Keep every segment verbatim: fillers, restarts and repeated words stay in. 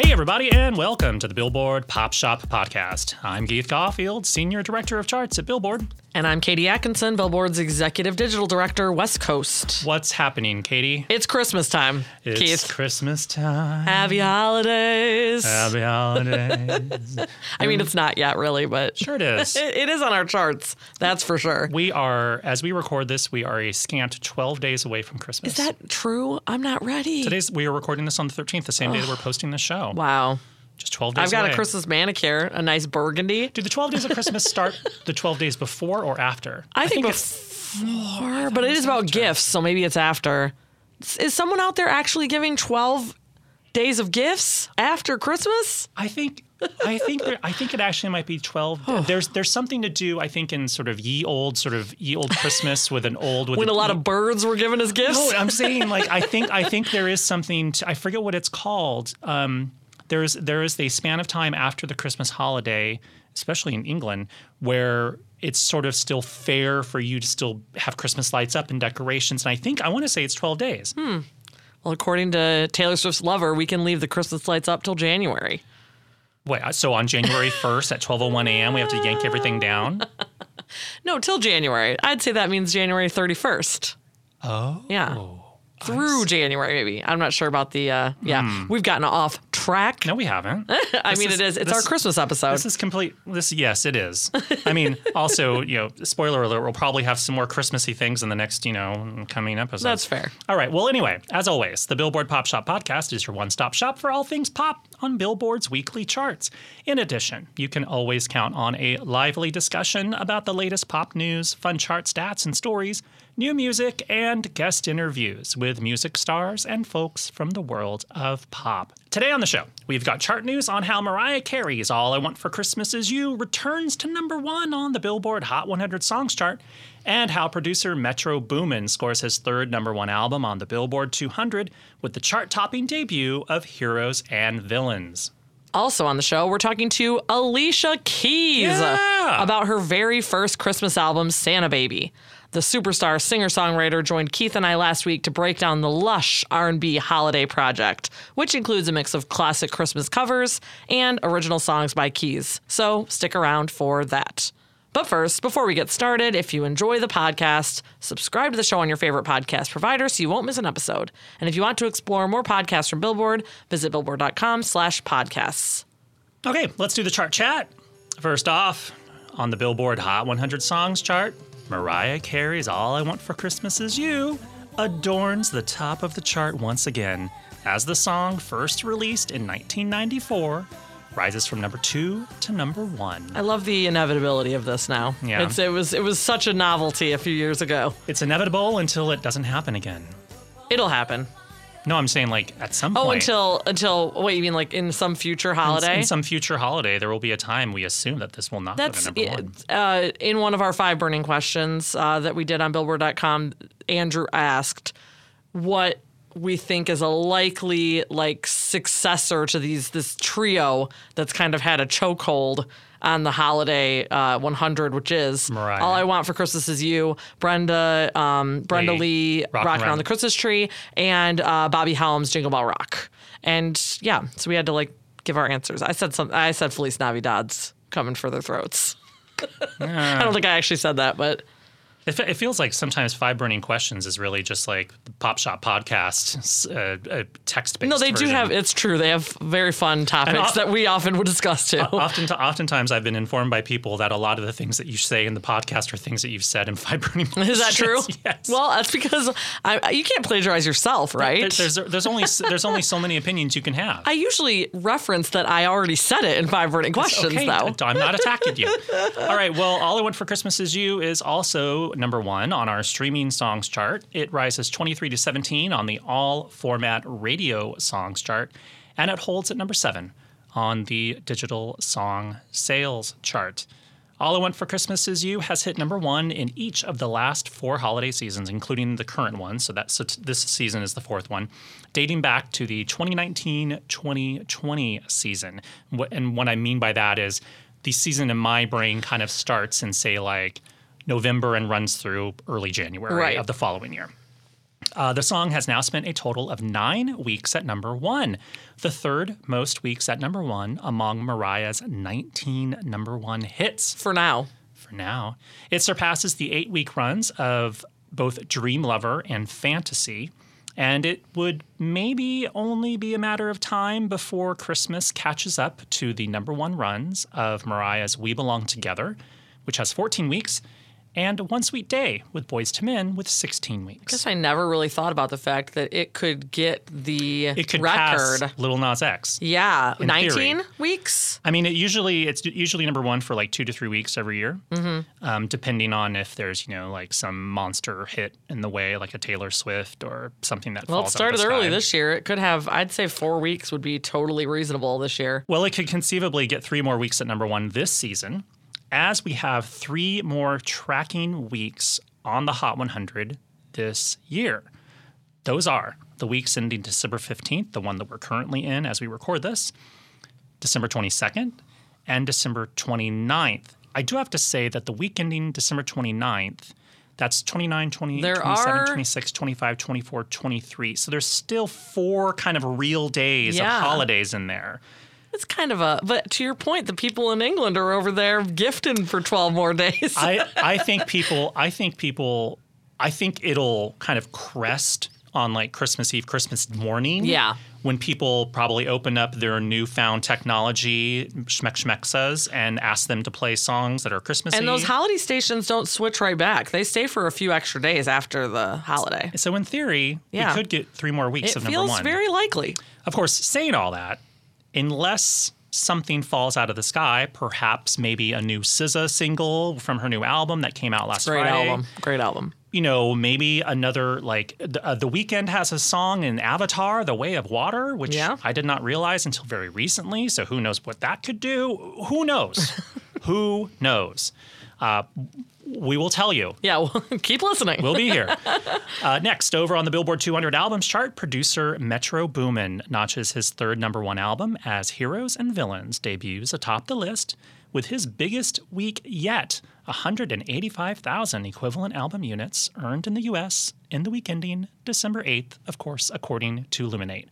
Hey, everybody, and welcome to the Billboard Pop Shop Podcast. I'm Keith Caulfield, Senior Director of Charts at Billboard. And I'm Katie Atkinson, Billboard's Executive Digital Director, West Coast. What's happening, Katie? It's Christmas time, it's Keith. It's Christmas time. Happy holidays. Happy holidays. I mean, it's not yet, really, but... Sure it is. It is on our charts, that's for sure. We are, as we record this, we are a scant twelve days away from Christmas. Is that true? I'm not ready. Today's, we are recording this on the thirteenth, the same Ugh. day that we're posting the show. Wow. Just twelve days I've got away. A Christmas manicure, a nice burgundy. Do the twelve days of Christmas start the twelve days before or after? I, I think, think before, it's, but it is about after. Gifts, so maybe it's after. Is someone out there actually giving twelve days of gifts after Christmas? I think... I think there, I think it actually might be twelve. Oh. There's there's something to do, I think, in sort of ye old sort of ye old Christmas with an old with when a, a lot of birds were given as gifts. No, I'm saying like I think I think there is something to, I forget what it's called. Um, there's there is the span of time after the Christmas holiday, especially in England, where it's sort of still fair for you to still have Christmas lights up and decorations. And I think I want to say it's twelve days. Hmm. Well, according to Taylor Swift's lover, we can leave the Christmas lights up till January. Wait, so on January first at twelve oh one a.m. we have to yank everything down? No, till January. I'd say that means January thirty-first. Oh. Yeah. Through January, maybe. I'm not sure about the, uh, yeah. Mm. We've gotten off track. No, we haven't. I this mean, is, it is. It's this, our Christmas episode. This is complete. This, yes, it is. I mean, also, you know, spoiler alert, we'll probably have some more Christmassy things in the next, you know, coming episodes. That's fair. All right. Well, anyway, as always, the Billboard Pop Shop Podcast is your one-stop shop for all things pop on Billboard's weekly charts. In addition, you can always count on a lively discussion about the latest pop news, fun chart stats and stories, new music, and guest interviews with music stars and folks from the world of pop. Today on the show, we've got chart news on how Mariah Carey's All I Want for Christmas Is You returns to number one on the Billboard Hot one hundred Songs chart, and how producer Metro Boomin scores his third number one album on the Billboard two hundred with the chart-topping debut of Heroes and Villains. Also on the show, we're talking to Alicia Keys yeah! about her very first Christmas album, Santa Baby. The superstar singer-songwriter joined Keith and I last week to break down the lush R and B holiday project, which includes a mix of classic Christmas covers and original songs by Keys. So stick around for that. But first, before we get started, if you enjoy the podcast, subscribe to the show on your favorite podcast provider so you won't miss an episode. And if you want to explore more podcasts from Billboard, visit billboard.com slash podcasts. Okay, let's do the chart chat. First off, on the Billboard Hot one hundred Songs chart, Mariah Carey's All I Want for Christmas Is You adorns the top of the chart once again as the song first released in nineteen ninety-four rises from number two to number one. I love the inevitability of this now. Yeah. It's, it was it was such a novelty a few years ago. It's inevitable until it doesn't happen again. It'll happen. No, I'm saying like at some point. Oh, until, until what, you mean like in some future holiday? In, in some future holiday, there will be a time we assume that this will not go to number one. Uh, in one of our five burning questions uh, that we did on Billboard dot com, Andrew asked what we think is a likely like successor to these this trio that's kind of had a chokehold on the holiday uh, one hundred, which is Mariah. All I Want for Christmas Is You, Brenda um, Brenda Lee, Lee Rockin' Around the Christmas Tree, and uh, Bobby Helms, Jingle Bell Rock. And yeah, so we had to like give our answers. I said some. I said Feliz Navidad's coming for their throats. Yeah. I don't think I actually said that, but It, it feels like sometimes Five Burning Questions is really just like the Pop Shop Podcast, uh, a text-based No, they version. do have, it's true, they have very fun topics oft- that we often will discuss too. Often, oftentimes I've been informed by people that a lot of the things that you say in the podcast are things that you've said in Five Burning Questions. Is that true? Yes. Well, that's because I, you can't plagiarize yourself, right? There, there's, there's, only, there's only so many opinions you can have. I usually reference that I already said it in Five Burning Questions, okay, though. I'm not attacking you. All right, well, All I Want for Christmas Is You is also number one on our streaming songs chart. It rises twenty-three to seventeen on the all-format radio songs chart, and it holds at number seven on the digital song sales chart. All I Want for Christmas Is You has hit number one in each of the last four holiday seasons, including the current one, so that's, so t- this season is the fourth one, dating back to the twenty nineteen twenty twenty season. Wh- and what I mean by that is the season in my brain kind of starts in, say, like November and runs through early January right. of the following year. Uh, the song has now spent a total of nine weeks at number one, the third most weeks at number one among Mariah's nineteen number one hits. For now. For now. It surpasses the eight-week runs of both Dream Lover and Fantasy, and it would maybe only be a matter of time before Christmas catches up to the number one runs of Mariah's We Belong Together, which has fourteen weeks, and One Sweet Day with Boyz two Men with sixteen weeks. I guess I never really thought about the fact that it could get the record. It could record. pass Lil Nas X. Yeah, nineteen theory. weeks? I mean, it usually it's usually number one for like two to three weeks every year, mm-hmm. um, depending on if there's, you know, like some monster hit in the way, like a Taylor Swift or something that well, falls out of the sky. Well, it started early this year. It could have, I'd say four weeks would be totally reasonable this year. Well, it could conceivably get three more weeks at number one this season, as we have three more tracking weeks on the Hot one hundred this year. Those are the weeks ending December fifteenth, the one that we're currently in as we record this, December twenty-second, and December twenty-ninth. I do have to say that the week ending December twenty-ninth, that's twenty-nine, twenty-eight, twenty-seven, twenty-six, twenty-five, twenty-four, twenty-three. So there's still four kind of real days yeah. of holidays in there. It's kind of a, but to your point, the people in England are over there gifting for twelve more days. I, I think people, I think people, I think it'll kind of crest on like Christmas Eve, Christmas morning. Yeah. When people probably open up their newfound technology, Schmeck Schmexas, and ask them to play songs that are Christmassy. And those holiday stations don't switch right back. They stay for a few extra days after the holiday. So in theory, yeah. we could get three more weeks it of number one. It feels very likely. Of course, saying all that, unless something falls out of the sky, perhaps maybe a new S Z A single from her new album that came out last Great Friday. Great album. Great album. You know, maybe another, like, the, uh, the Weeknd has a song in Avatar: The Way of Water, which yeah. I did not realize until very recently, so who knows what that could do? Who knows? Who knows? Uh, we will tell you. Yeah, well, keep listening. We'll be here. Uh, next, over on the Billboard two hundred albums chart, producer Metro Boomin notches his third number one album as Heroes and Villains debuts atop the list with his biggest week yet, one hundred eighty-five thousand equivalent album units earned in the U S in the week ending December eighth, of course, according to Luminate.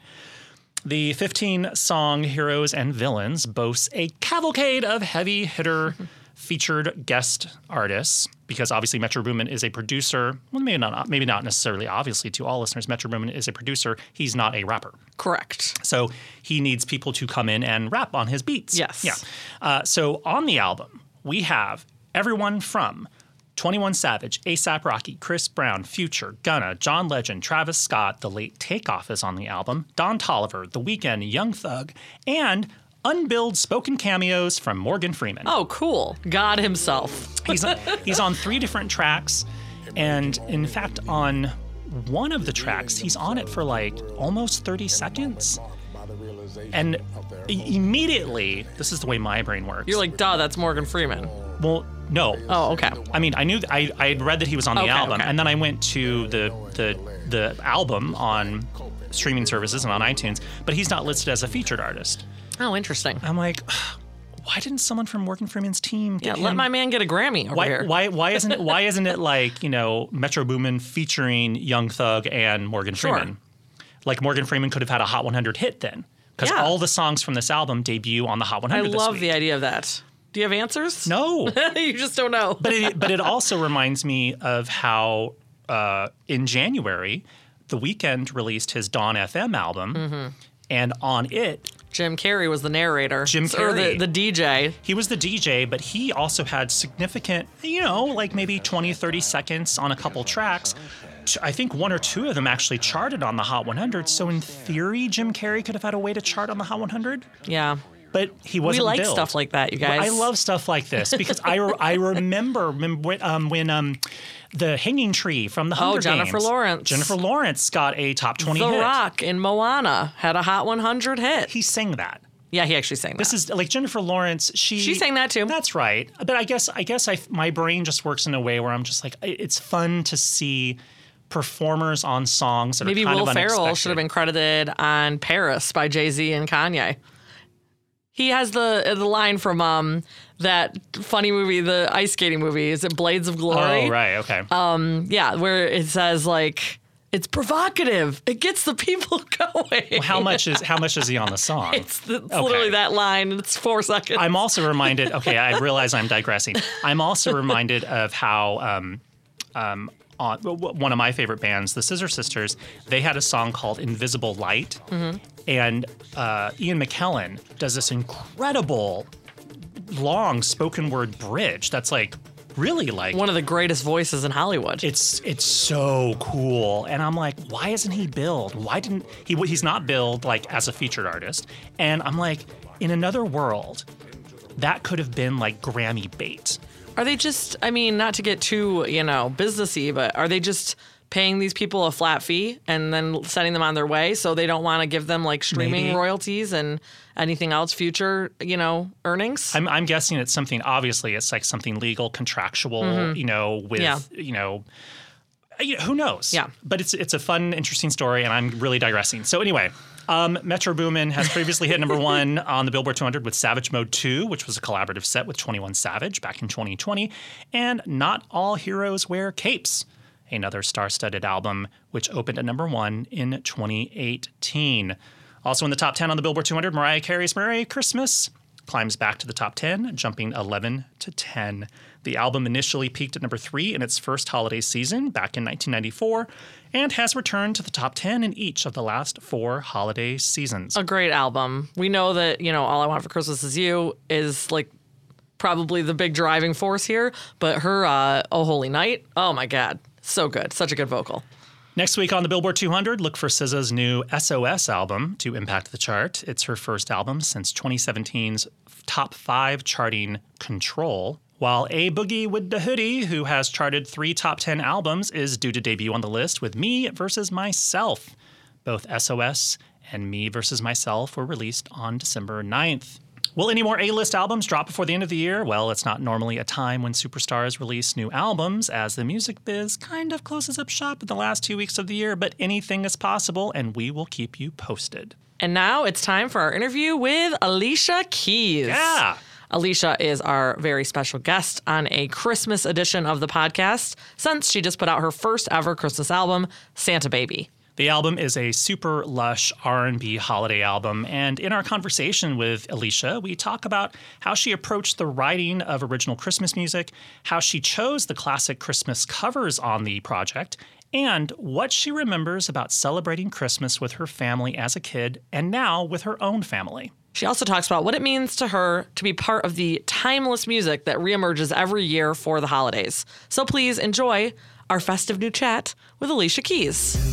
The fifteen-song Heroes and Villains boasts a cavalcade of heavy hitter featured guest artists, because obviously Metro Boomin is a producer. Well, maybe not, maybe not necessarily obviously to all listeners. Metro Boomin is a producer. He's not a rapper. Correct. So he needs people to come in and rap on his beats. Yes. Yeah. Uh, so on the album, we have everyone from twenty-one Savage, A$AP Rocky, Chris Brown, Future, Gunna, John Legend, Travis Scott, the late Takeoff is on the album, Don Toliver, The Weeknd, Young Thug, and unbilled spoken cameos from Morgan Freeman. Oh, cool. God himself. he's, on, he's on three different tracks, and in fact, on one of the tracks, he's on it for like almost thirty seconds. And immediately, this is the way my brain works. You're like, duh, that's Morgan Freeman. Well, no. Oh, okay. I mean, I knew, th- I, I had read that he was on the okay, album, okay. and then I went to the the the album on streaming services and on iTunes, but he's not listed as a featured artist. Oh, interesting. I'm like, why didn't someone from Morgan Freeman's team get Yeah, him? Let my man get a Grammy over why, here. Why why isn't it why isn't it like, you know, Metro Boomin featuring Young Thug and Morgan sure. Freeman? Like Morgan Freeman could have had a Hot one hundred hit then, because yeah. all the songs from this album debut on the Hot one hundred I this week. I love the idea of that. Do you have answers? No. You just don't know. But it, but it also reminds me of how uh, in January, The Weeknd released his Don F M album, mm-hmm. and on it... Jim Carrey was the narrator. Jim Carrey. Or the, the D J. He was the D J, but he also had significant, you know, like maybe twenty, thirty seconds on a couple tracks. I think one or two of them actually charted on the Hot one hundred, so in theory, Jim Carrey could have had a way to chart on the Hot one hundred. Yeah. But he wasn't We like billed. Stuff like that, you guys. I love stuff like this because I, re- I remember when, um, when um, the Hanging Tree from the Hunger oh, Jennifer Games. Lawrence. Jennifer Lawrence got a top twenty the hit. The Rock in Moana had a Hot one hundred hit. He sang that. Yeah, he actually sang that. This is like Jennifer Lawrence. She she sang that too. That's right. But I guess I guess I, my brain just works in a way where I'm just like, it's fun to see performers on songs that Maybe are kind Will of unexpected. Maybe Will Ferrell should have been credited on Paris by Jay-Z and Kanye. He has the the line from um, that funny movie, the ice skating movie. Is it Blades of Glory? Oh, right. Okay. Um, yeah, where it says, like, it's provocative. It gets the people going. Well, how much is how much is he on the song? It's, the, it's okay. literally that line. It's four seconds. I'm also reminded. Okay, I realize I'm digressing. I'm also reminded of how um, um, on, one of my favorite bands, the Scissor Sisters, they had a song called Invisible Light. Mm-hmm. And uh, Ian McKellen does this incredible, long spoken word bridge that's like really like one of the greatest voices in Hollywood. It's it's so cool, and I'm like, why isn't he billed? Why didn't he? He's not billed like as a featured artist, and I'm like, in another world, that could have been like Grammy bait. Are they just? I mean, not to get too you know businessy, but are they just paying these people a flat fee and then sending them on their way, so they don't want to give them like streaming Maybe. royalties and anything else future, you know, earnings? I'm, I'm guessing it's something. Obviously, it's like something legal, contractual, mm-hmm. you know, with yeah. you know, who knows? Yeah. But it's it's a fun, interesting story, and I'm really digressing. So anyway, um, Metro Boomin has previously hit number one on the Billboard two hundred with Savage Mode two, which was a collaborative set with twenty-one Savage back in twenty twenty, and Not All Heroes Wear Capes, another star-studded album, which opened at number one in twenty eighteen. Also in the top ten on the Billboard two hundred, Mariah Carey's Merry Christmas climbs back to the top ten, jumping eleven to ten. The album initially peaked at number three in its first holiday season back in nineteen ninety-four and has returned to the top ten in each of the last four holiday seasons. A great album. We know that, you know, All I Want for Christmas Is You is like probably the big driving force here, but her uh, Oh Holy Night, oh my God. So good. Such a good vocal. Next week on the Billboard two hundred, look for S Z A's new S O S album to impact the chart. It's her first album since twenty seventeen's top five charting Control. While A Boogie with the Hoodie, who has charted three top ten albums, is due to debut on the list with Me Versus Myself. Both S O S and Me Versus Myself were released on December ninth. Will any more A-list albums drop before the end of the year? Well, it's not normally a time when superstars release new albums, as the music biz kind of closes up shop in the last two weeks of the year, but anything is possible, and we will keep you posted. And now it's time for our interview with Alicia Keys. Yeah! Alicia is our very special guest on a Christmas edition of the podcast, since she just put out her first ever Christmas album, Santa Baby. The album is a super lush R and B holiday album, and in our conversation with Alicia, we talk about how she approached the writing of original Christmas music, how she chose the classic Christmas covers on the project, and what she remembers about celebrating Christmas with her family as a kid and now with her own family. She also talks about what it means to her to be part of the timeless music that reemerges every year for the holidays. So please enjoy our festive new chat with Alicia Keys.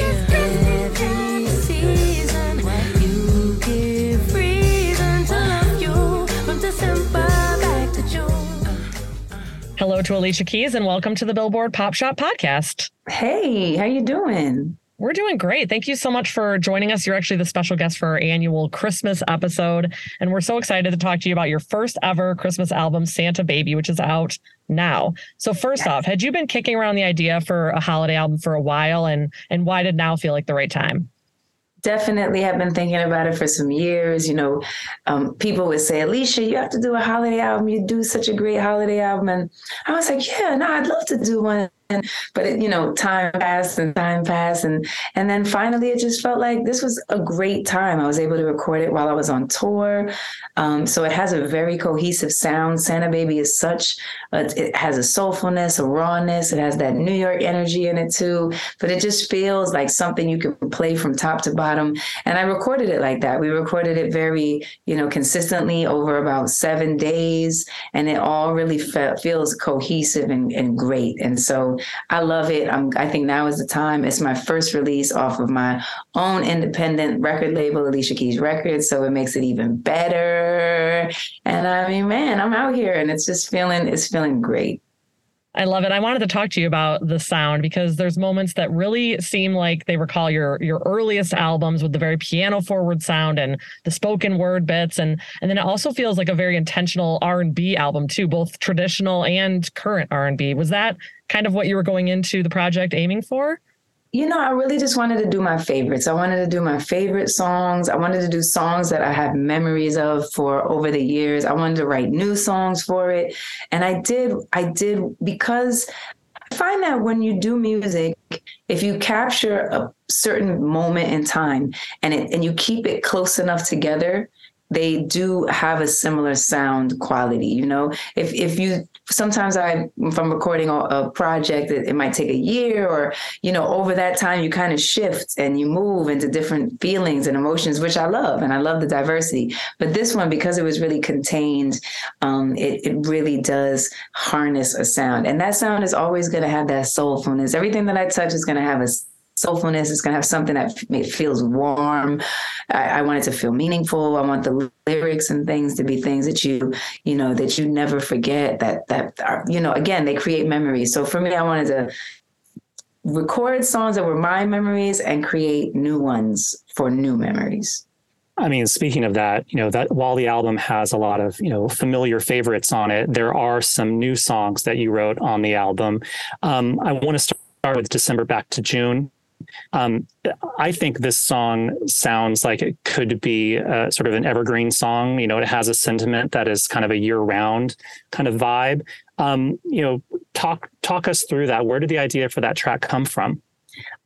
Every season, you give reason to love you from December back to June. Hello to Alicia Keys and welcome to the Billboard Pop Shop Podcast. Hey, how you doing? We're doing great. Thank you so much for joining us. You're actually the special guest for our annual Christmas episode, and we're so excited to talk to you about your first ever Christmas album, Santa Baby, which is out now. So first yes. off, had you been kicking around the idea for a holiday album for a while, and and why did now feel like the right time? Definitely have been thinking about it for some years. You know, um, people would say, Alicia, you have to do a holiday album. You do such a great holiday album. And I was like, yeah, no, I'd love to do one. But, it, you know, time passed and time passed. And, and then finally, it just felt like this was a great time. I was able to record it while I was on tour. Um, so it has a very cohesive sound. Santa Baby is such, a, it has a soulfulness, a rawness. It has that New York energy in it too. But it just feels like something you can play from top to bottom. And I recorded it like that. We recorded it very, you know, consistently over about seven days. And it all really fe- feels cohesive and, and great. And so I love it. I'm, I think now is the time. It's my first release off of my own independent record label, Alicia Keys Records. So it makes it even better. And I mean, man, I'm out here and it's just feeling, it's feeling great. I love it. I wanted to talk to you about the sound because there's moments that really seem like they recall your your earliest albums with the very piano forward sound and the spoken word bits. And and then it also feels like a very intentional R and B album too, both traditional and current R and B. Was that kind of what you were going into the project aiming for? You know, I really just wanted to do my favorites. I wanted to do my favorite songs. I wanted to do songs that I have memories of for over the years. I wanted to write new songs for it. And I did, I did, because I find that when you do music, if you capture a certain moment in time and it, and you keep it close enough together, they do have a similar sound quality. You know, if if you, sometimes I, if I'm recording a project, it, it might take a year or, you know, over that time, you kind of shift and you move into different feelings and emotions, which I love. And I love the diversity. But this one, because it was really contained, um, it, it really does harness a sound. And that sound is always going to have that soulfulness. Everything that I touch is going to have a soulfulness. It's going to have something that f- feels warm. I-, I want it to feel meaningful. I want the lyrics and things to be things that you, you know, that you never forget, that, that, are, you know, again, they create memories. So for me, I wanted to record songs that were my memories and create new ones for new memories. I mean, speaking of that, you know, that while the album has a lot of, you know, familiar favorites on it, there are some new songs that you wrote on the album. Um, I want to start with December Back to June. Um, I think this song sounds like it could be uh, sort of an evergreen song. You know, it has a sentiment that is kind of a year-round kind of vibe. Um, you know, talk talk us through that. Where did the idea for that track come from?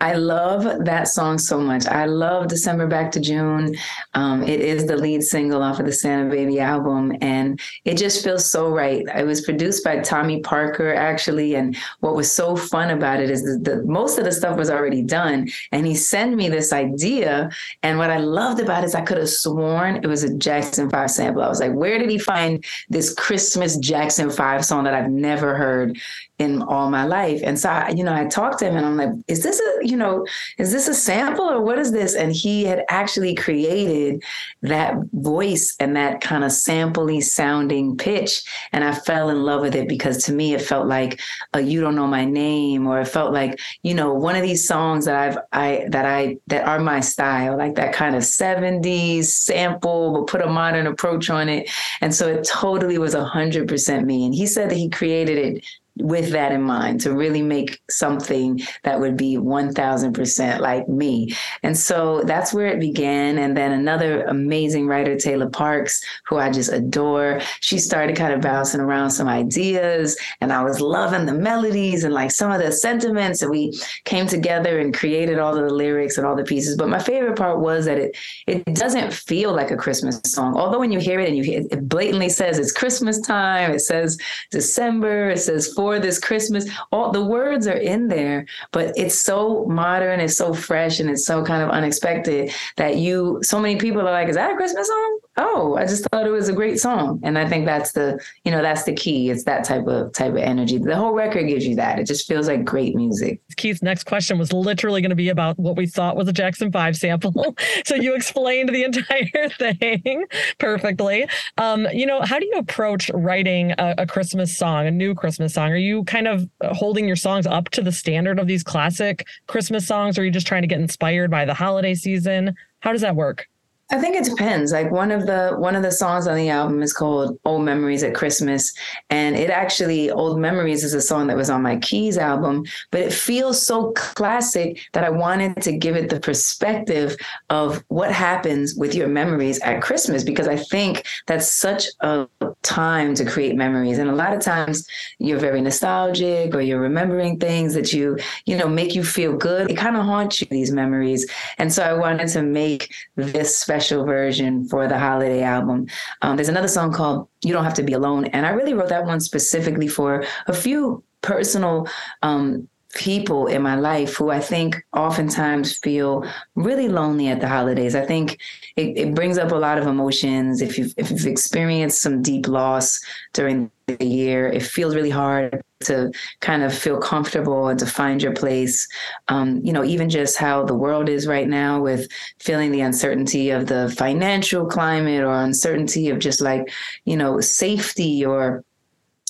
I love that song so much. I love December Back to June. Um, it is the lead single off of the Santa Baby album, and it just feels so right. It was produced by Tommy Parker, actually, and what was so fun about it is that the, most of the stuff was already done, and he sent me this idea, and what I loved about it is I could have sworn it was a Jackson five sample. I was like, where did he find this Christmas Jackson five song that I've never heard in all my life? And so, I, you know, I talked to him and I'm like, is this a, you know, is this a sample or what is this? And he had actually created that voice and that kind of sampley sounding pitch. And I fell in love with it because to me, it felt like a You Don't Know My Name, or it felt like, you know, one of these songs that I've, I, that I, that are my style, like that kind of seventies sample, but put a modern approach on it. And so it totally was a hundred percent me. And he said that he created it with that in mind, to really make something that would be one thousand percent like me. And so that's where it began. And then another amazing writer, Taylor Parks, who I just adore, she started kind of bouncing around some ideas and I was loving the melodies and like some of the sentiments, and we came together and created all of the lyrics and all the pieces. But my favorite part was that it it doesn't feel like a Christmas song. Although when you hear it and you hear it, it blatantly says it's Christmas time, it says December, it says for this Christmas, all the words are in there, but it's so modern, it's so fresh, and it's so kind of unexpected that you, so many people are like, is that a Christmas song? Oh, I just thought it was a great song. And I think that's the, you know, that's the key. It's that type of type of energy. The whole record gives you that. It just feels like great music. Keith's next question was literally going to be about what we thought was a Jackson five sample. So you explained the entire thing perfectly. Um, you know, how do you approach writing a, a Christmas song, a new Christmas song? Are you kind of holding your songs up to the standard of these classic Christmas songs? Or are you just trying to get inspired by the holiday season? How does that work? I think it depends. Like one of the one of the songs on the album is called Old Memories at Christmas. And it actually, Old Memories is a song that was on my Keys album, but it feels so classic that I wanted to give it the perspective of what happens with your memories at Christmas, because I think that's such a time to create memories. And a lot of times you're very nostalgic, or you're remembering things that you, you know, make you feel good. It kind of haunts you, these memories. And so I wanted to make this special version for the holiday album. Um, there's another song called You Don't Have to Be Alone. And I really wrote that one specifically for a few personal um people in my life who I think oftentimes feel really lonely at the holidays. I think it, it brings up a lot of emotions. If you've, if you've experienced some deep loss during the year, it feels really hard to kind of feel comfortable and to find your place. Um, you know, even just how the world is right now, with feeling the uncertainty of the financial climate, or uncertainty of just like, you know, safety or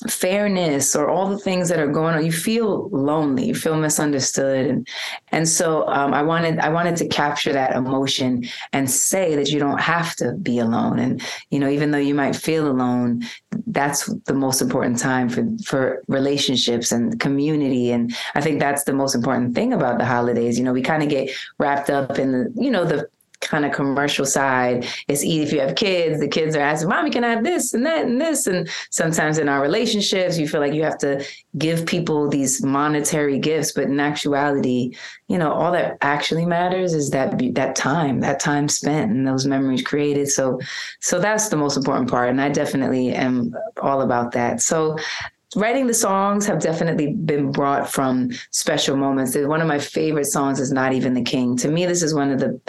fairness, or all the things that are going on, you feel lonely, you feel misunderstood. And, and so um, I wanted, I wanted to capture that emotion and say that you don't have to be alone. And, you know, even though you might feel alone, that's the most important time for, for relationships and community. And I think that's the most important thing about the holidays. You know, we kind of get wrapped up in the, you know, the kind of commercial side. It's easy if you have kids, the kids are asking, mommy, can I have this and that and this? And sometimes in our relationships, you feel like you have to give people these monetary gifts, but in actuality, you know, all that actually matters is that, that time, that time spent and those memories created. So, so that's the most important part. And I definitely am all about that. So writing the songs have definitely been brought from special moments. One of my favorite songs is Not Even the King. To me, this is one of the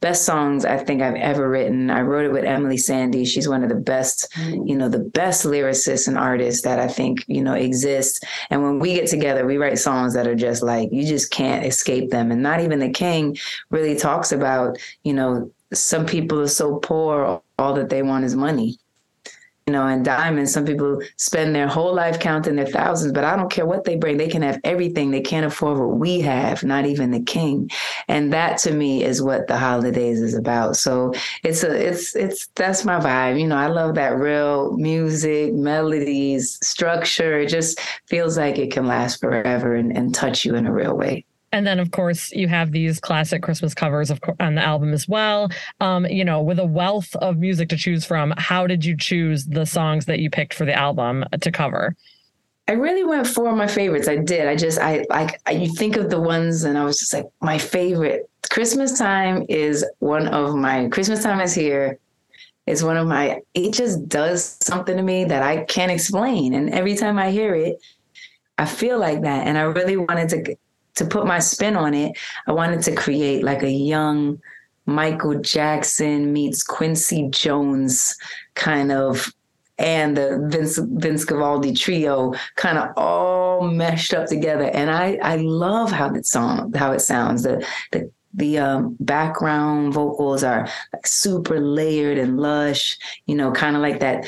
best songs I think I've ever written. I wrote it with Emily Sandy. She's one of the best, you know, the best lyricists and artists that I think, you know, exist. And when we get together, we write songs that are just like, you just can't escape them. And Not Even the King really talks about, you know, some people are so poor, all that they want is money. You know, and diamonds, some people spend their whole life counting their thousands, but I don't care what they bring. They can have everything. They can't afford what we have, not even the king. And that to me is what the holidays is about. So it's a, it's, it's, that's my vibe. You know, I love that real music, melodies, structure. It just feels like it can last forever and, and touch you in a real way. And then, of course, you have these classic Christmas covers of, on the album as well. Um, you know, with a wealth of music to choose from, how did you choose the songs that you picked for the album to cover? I really went for my favorites. I did. I just, I like, I, you think of the ones and I was just like, my favorite. Christmas time is one of my, Christmas time is here. It's one of my, it just does something to me that I can't explain. And every time I hear it, I feel like that. And I really wanted to to put my spin on it. I wanted to create like a young Michael Jackson meets Quincy Jones kind of, and the Vince, Vince Guaraldi trio kind of all meshed up together. And I, I love how that song, how it sounds. The, the, the um, background vocals are like super layered and lush, you know, kind of like that,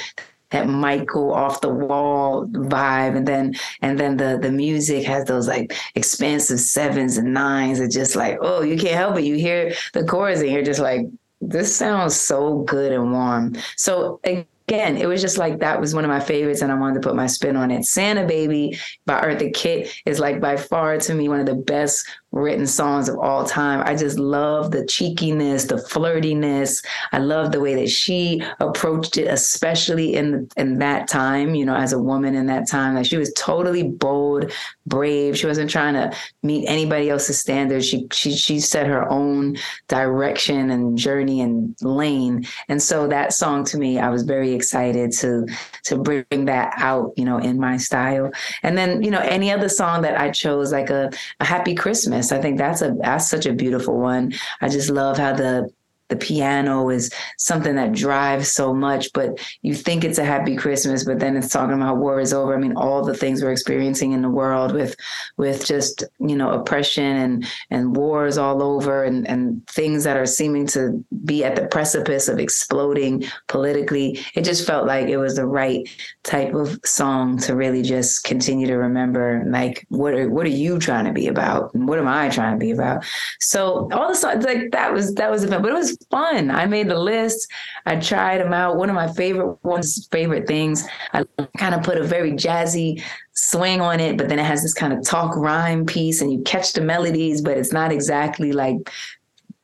that Michael off the wall vibe. And then, and then the, the music has those like expansive sevens and nines. It's just like, oh, you can't help it. You hear the chorus and you're just like, this sounds so good and warm. So again, it was just like, that was one of my favorites and I wanted to put my spin on it. Santa Baby by Eartha Kitt is like by far to me, one of the best written songs of all time. I just love the cheekiness, the flirtiness. I love the way that she approached it, especially in in that time, you know, as a woman in that time. Like she was totally bold, brave. She wasn't trying to meet anybody else's standards. She she she set her own direction and journey and lane. And so that song to me, I was very excited to to bring that out, you know, in my style. And then, you know, any other song that I chose, like a, a Happy Christmas. I think that's a that's such a beautiful one. I just love how the the piano is something that drives so much, but you think it's a happy Christmas, but then it's talking about war is over. I mean, all the things we're experiencing in the world with with just, you know, oppression and and wars all over and, and things that are seeming to be at the precipice of exploding politically. It just felt like it was the right type of song to really just continue to remember, like, what are, what are you trying to be about? And what am I trying to be about? So all the songs, like that was, that was, but it was fun. I made the list. I tried them out. One of my favorite ones, favorite things. I kind of put a very jazzy swing on it, but then it has this kind of talk rhyme piece and you catch the melodies, but it's not exactly like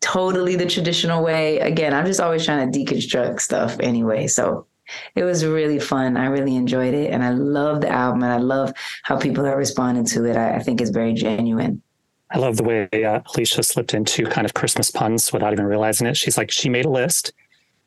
totally the traditional way. Again, I'm just always trying to deconstruct stuff anyway. So it was really fun. I really enjoyed it. And I love the album. And I love how people are responding to it. I, I think it's very genuine. I love the way uh, Alicia slipped into kind of Christmas puns without even realizing it. She's like, she made a list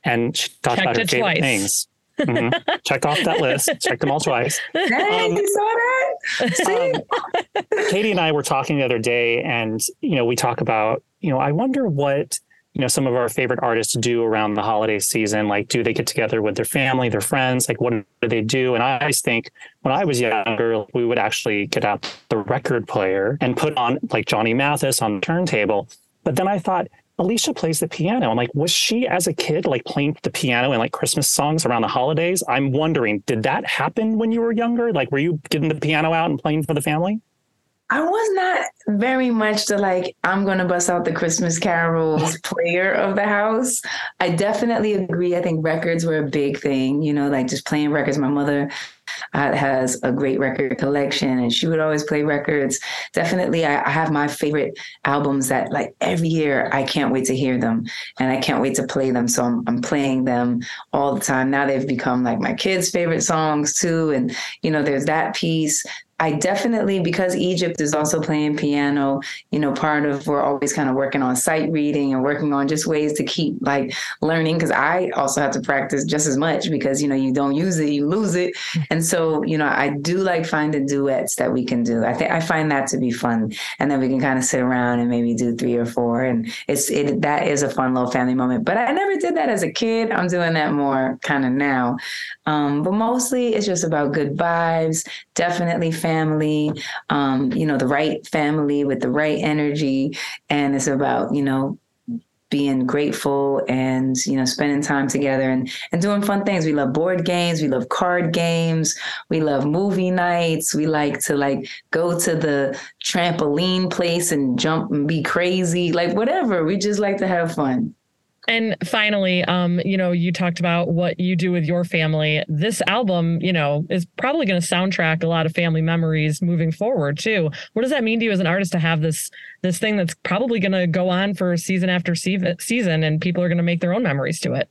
and she talked Checked about her favorite twice. things. Mm-hmm. Check off that list. Check them all twice. Hey, um, you saw that? Um, Katie and I were talking the other day, and, you know, we talk about, you know, I wonder what, you know, some of our favorite artists do around the holiday season. Like, do they get together with their family, their friends? Like, what do they do? And I always think when I was younger, we would actually get out the record player and put on like Johnny Mathis on the turntable. But then I thought, Alicia plays the piano. I'm like, was she as a kid like playing the piano and like Christmas songs around the holidays? I'm wondering, did that happen when you were younger? Like, were you getting the piano out and playing for the family? I was not very much the like, I'm going to bust out the Christmas carols player of the house. I definitely agree. I think records were a big thing, you know, like just playing records. My mother Uh, has a great record collection and she would always play records. Definitely. I, I have my favorite albums that like every year I can't wait to hear them and I can't wait to play them. So I'm, I'm playing them all the time. Now they've become like my kids' favorite songs too. And, you know, there's that piece. I definitely, because Egypt is also playing piano, you know, part of, we're always kind of working on sight reading and working on just ways to keep like learning. Cause I also have to practice just as much because, you know, you don't use it, you lose it. And so, you know, I do like finding duets that we can do. I think I find that to be fun. And then we can kind of sit around and maybe do three or four. And it's, it, that is a fun little family moment, but I never did that as a kid. I'm doing that more kind of now. Um, but mostly it's just about good vibes, definitely family. Family, um, you know, the right family with the right energy. And it's about, you know, being grateful and, you know, spending time together and, and doing fun things. We love board games. We love card games. We love movie nights. We like to like go to the trampoline place and jump and be crazy, like whatever. We just like to have fun. And finally, um, you know, you talked about what you do with your family. This album, you know, is probably going to soundtrack a lot of family memories moving forward, too. What does that mean to you as an artist to have this this thing that's probably going to go on for season after season and people are going to make their own memories to it?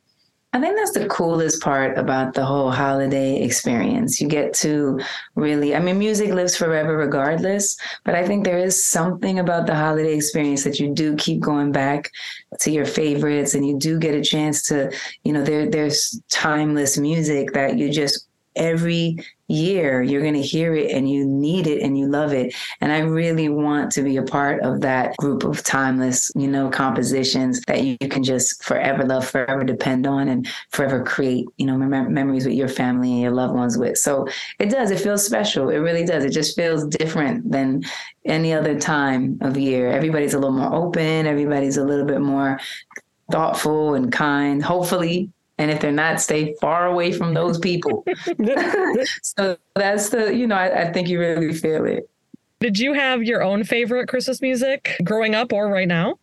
I think that's the coolest part about the whole holiday experience. You get to really, I mean, music lives forever regardless, but I think there is something about the holiday experience that you do keep going back to your favorites and you do get a chance to, you know, there there's timeless music that you just, every year you're going to hear it and you need it and you love it. And I really want to be a part of that group of timeless, you know, compositions that you can just forever love, forever depend on and forever create, you know, mem- memories with your family and your loved ones with. So it does. It feels special. It really does. It just feels different than any other time of year. Everybody's a little more open. Everybody's a little bit more thoughtful and kind, hopefully. And if they're not, stay far away from those people. So that's the, you know, I, I think you really feel it. Did you have your own favorite Christmas music growing up or right now?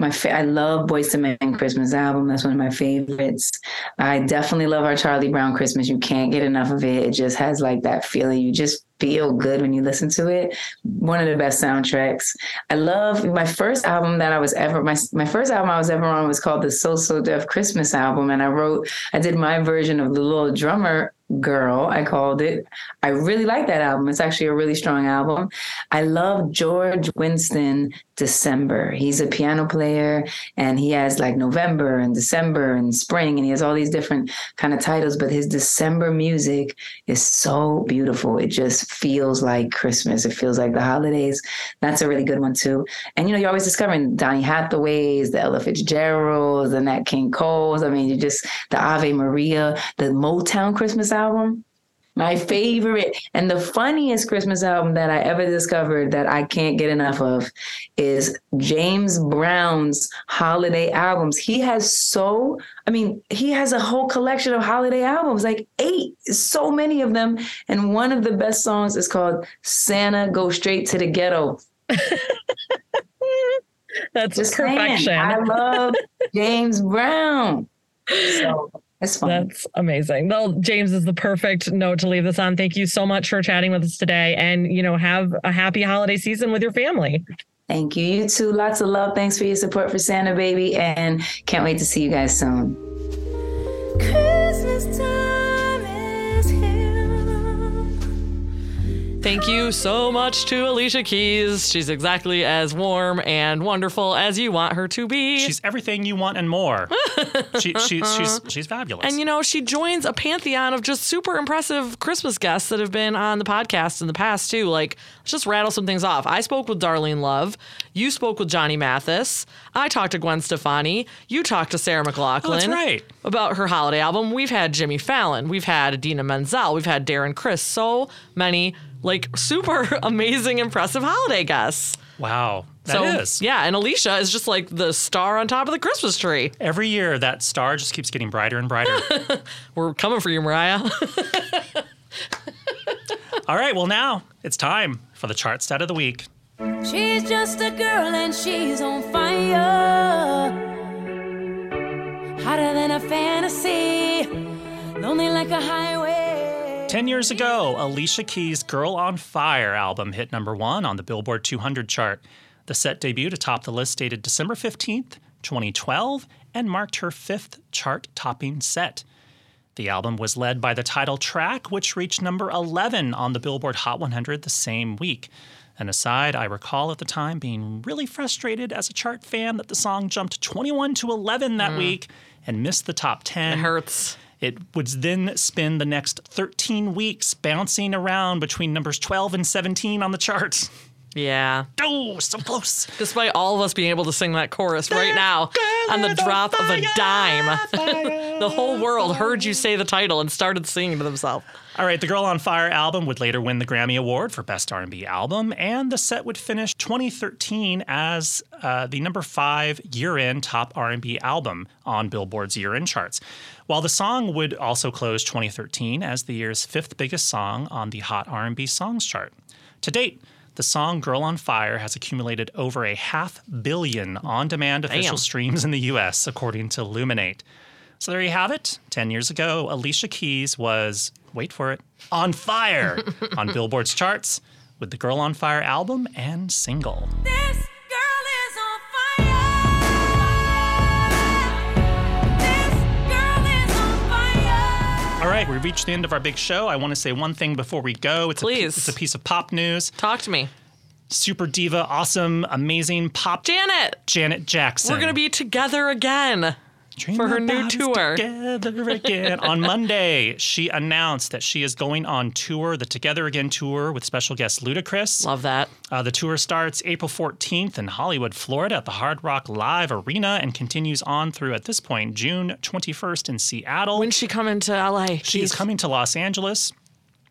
My fa- I love Boyz two Men Christmas album. That's one of my favorites. I definitely love our Charlie Brown Christmas. You can't get enough of it. It just has like that feeling. You just feel good when you listen to it. One of the best soundtracks. I love my first album that I was ever, my my first album I was ever on was called the So So Def Christmas album. And I wrote, I did my version of The Little Drummer Girl, I called it. I really like that album. It's actually a really strong album. I love George Winston December. He's a piano player and he has like November and December and spring and he has all these different kind of titles, but his December music is so beautiful. It just feels like Christmas. It feels like the holidays. That's a really good one too. And you know, you're always discovering Donny Hathaway's, the Ella Fitzgeralds, the Nat King Cole's. I mean, you just, the Ave Maria, the Motown Christmas album. My favorite and the funniest Christmas album that I ever discovered that I can't get enough of is James Brown's holiday albums. He has so, I mean, he has a whole collection of holiday albums, like eight, so many of them. And one of the best songs is called Santa Go Straight to the Ghetto. That's just perfection. Saying, I love James Brown. So that's amazing. Well, James is the perfect note to leave this on. Thank you so much for chatting with us today and, you know, have a happy holiday season with your family. Thank you. You too. Lots of love. Thanks for your support for Santa Baby and can't wait to see you guys soon. Christmas time. was him. Thank you so much to Alicia Keys. She's exactly as warm and wonderful as you want her to be. She's everything you want and more. she, she, she's, she's fabulous. And, you know, she joins a pantheon of just super impressive Christmas guests that have been on the podcast in the past, too. Like, let's just rattle some things off. I spoke with Darlene Love. You spoke with Johnny Mathis. I talked to Gwen Stefani. You talked to Sarah McLachlan. Oh, that's right. About her holiday album. We've had Jimmy Fallon. We've had Idina Menzel. We've had Darren Criss. So many, like, super amazing, impressive holiday guests. Wow. That so, is. Yeah, and Alicia is just like the star on top of the Christmas tree. Every year, that star just keeps getting brighter and brighter. We're coming for you, Mariah. All right, well, now it's time for the chart stat of the week. She's just a girl and she's on fire. Hotter than a fantasy. Lonely like a highway. Ten years ago, Alicia Keys' Girl on Fire album hit number one on the Billboard two hundred chart. The set debuted atop the list dated December fifteenth, twenty twelve, and marked her fifth chart-topping set. The album was led by the title track, which reached number eleven on the Billboard Hot one hundred the same week. An aside, I recall at the time being really frustrated as a chart fan that the song jumped twenty-one to eleven that mm. week and missed the top ten. It hurts. It would then spend the next thirteen weeks bouncing around between numbers twelve and seventeen on the chart. Yeah. Oh, so close. Despite all of us being able to sing that chorus right now on the drop of a dime. The whole world heard you say the title and started singing to themselves. All right, the Girl on Fire album would later win the Grammy Award for Best R and B Album, and the set would finish twenty thirteen as uh, the number five year-end top R and B album on Billboard's year-end charts. While the song would also close twenty thirteen as the year's fifth biggest song on the Hot R and B Songs chart. To date, the song Girl on Fire has accumulated over a half billion on-demand official Damn. streams in the U S, according to Luminate. So there you have it. Ten years ago, Alicia Keys was, wait for it, on fire on Billboard's charts with the Girl on Fire album and single. This girl is on fire. This girl is on fire. All right, we've reached the end of our big show. I want to say one thing before we go. It's Please. A, it's a piece of pop news. Talk to me. Super diva, awesome, amazing pop. Janet. Janet Jackson. We're going to be together again. Dream for her new tour. Together Again. On Monday, she announced that she is going on tour, the Together Again tour with special guest Ludacris. Love that. Uh, the tour starts April fourteenth in Hollywood, Florida at the Hard Rock Live Arena and continues on through, at this point, June twenty-first in Seattle. When's she coming to L A? She Jeez. is coming to Los Angeles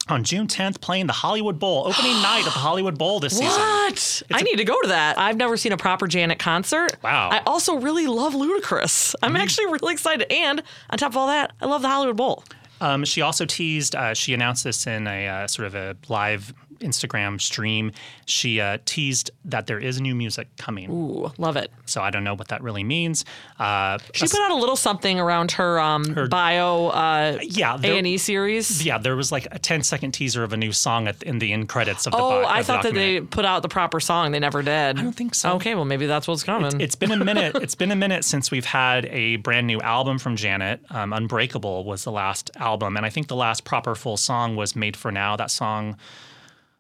on June tenth, playing the Hollywood Bowl, opening night at the Hollywood Bowl this what? season. What? I a- need to go to that. I've never seen a proper Janet concert. Wow. I also really love Ludacris. I'm mm-hmm. actually really excited. And on top of all that, I love the Hollywood Bowl. Um, she also teased, uh, she announced this in a uh, sort of a live Instagram stream. She uh, teased that there is new music coming. Ooh, love it. So I don't know what that really means. Uh, she put out a little something around her, um, her bio uh, yeah, there, A and E series. Yeah, there was like a ten-second teaser of a new song at, in the end credits of the documentary. Oh, bi- I thought the that they put out the proper song. They never did. I don't think so. Okay, well, maybe that's what's coming. It, it's been a minute. It's been a minute since we've had a brand new album from Janet. Um, Unbreakable was the last album. Album. And I think the last proper full song was Made for Now, that song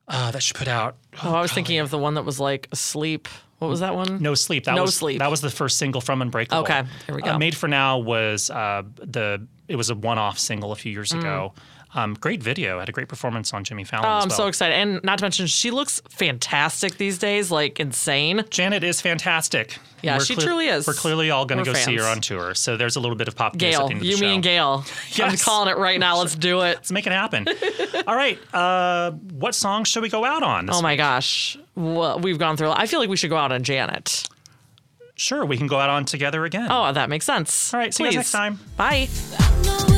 uh, that she put out. Oh, oh I was probably. thinking of the one that was like Sleep. What was that one? No Sleep. That no was, Sleep. That was the first single from Unbreakable. Okay, here we go. Uh, Made for Now was uh, the, it was a one-off single a few years mm. ago. Um, great video. Had a great performance on Jimmy Fallon. Oh, I'm as well. so excited. And not to mention, she looks fantastic these days, like insane. Janet is fantastic. Yeah, we're she cle- truly is. We're clearly all going to go fans. see her on tour. So there's a little bit of pop news at the end of the show. Gail, you mean Gail. Yes. I'm calling it right now. Let's do it. Let's make it happen. All right. Uh, what song should we go out on this Oh, my week? gosh. Well, we've gone through. I feel like we should go out on Janet. Sure. We can go out on Together Again. Oh, that makes sense. All right. See Please. you guys next time. Bye.